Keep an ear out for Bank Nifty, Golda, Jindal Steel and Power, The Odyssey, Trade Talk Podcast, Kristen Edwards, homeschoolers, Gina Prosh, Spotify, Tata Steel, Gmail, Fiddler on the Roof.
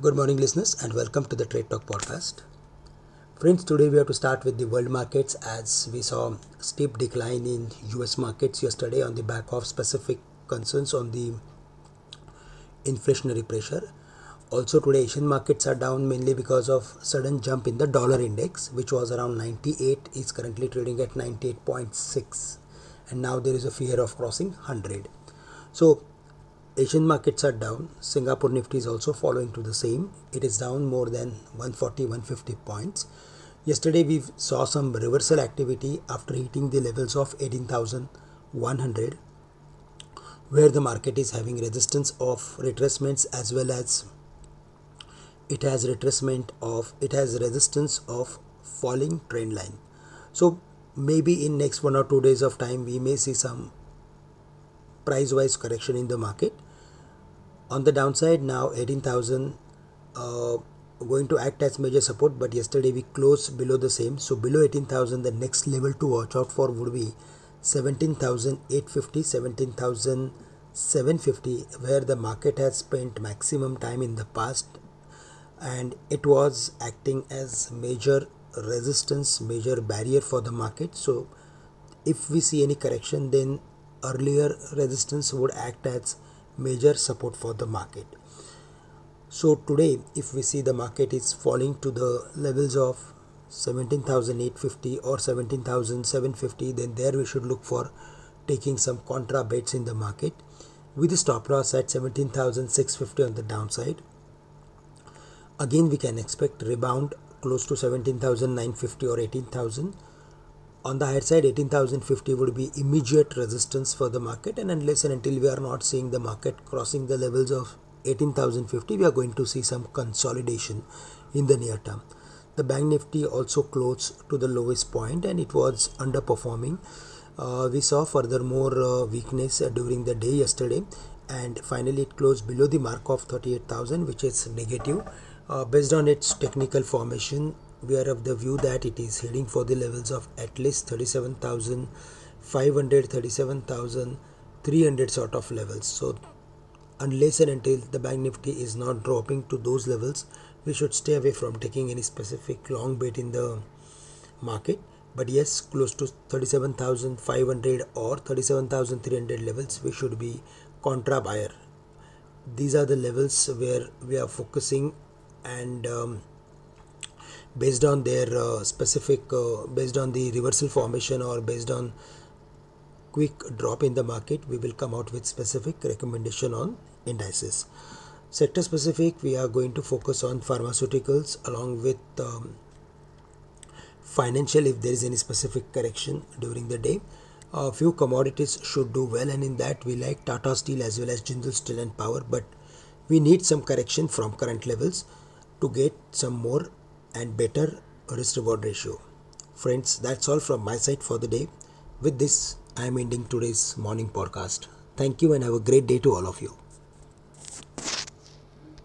Good morning, listeners, and welcome to the Trade Talk Podcast. Friends, today we have to start with the world markets, as we saw a steep decline in US markets yesterday on the back of specific concerns on the inflationary pressure. Also today, Asian markets are down mainly because of sudden jump in the dollar index, which was around 98, is currently trading at 98.6, and now there is a fear of crossing 100. So Asian markets are down. Singapore Nifty is also following to the same. It is down more than 140-150 points. Yesterday we saw some reversal activity after hitting the levels of 18,100, where the market is having resistance of retracements as well as it has resistance of falling trend line. So maybe in next 1 or 2 days of time we may see some price-wise correction in the market. On the downside, now 18,000 going to act as major support, but yesterday we closed below the same. So below 18,000, the next level to watch out for would be 17,850, 17,750, where the market has spent maximum time in the past, and it was acting as major resistance, major barrier for the market. So if we see any correction, then earlier resistance would act as major support for the market. So today, if we see, the market is falling to the levels of 17,850 or 17,750, then there we should look for taking some contra bets in the market with the stop loss at 17,650 on the downside. Again, we can expect rebound close to 17,950 or 18,000. On the higher side, 18,050 would be immediate resistance for the market, and unless and until we are not seeing the market crossing the levels of 18,050, we are going to see some consolidation in the near term. The Bank Nifty also closed to the lowest point, and it was underperforming. We saw furthermore weakness during the day yesterday, and finally it closed below the mark of 38,000, which is negative. Based on its technical formation, we are of the view that it is heading for the levels of at least 37,500, 37,300 sort of levels. So unless and until the Bank Nifty is not dropping to those levels, we should stay away from taking any specific long bet in the market. But yes, close to 37,500 or 37,300 levels, we should be contra buyer. These are the levels where we are focusing, and based on their based on the reversal formation or based on quick drop in the market, we will come out with specific recommendation on indices. Sector specific, we are going to focus on pharmaceuticals along with financial if there is any specific correction during the day. A few commodities should do well, and in that we like Tata Steel as well as Jindal Steel and Power, but we need some correction from current levels to get some more and better risk reward ratio. Friends, that's all from my side for the day. With this, I am ending today's morning podcast. Thank you and have a great day to all of you.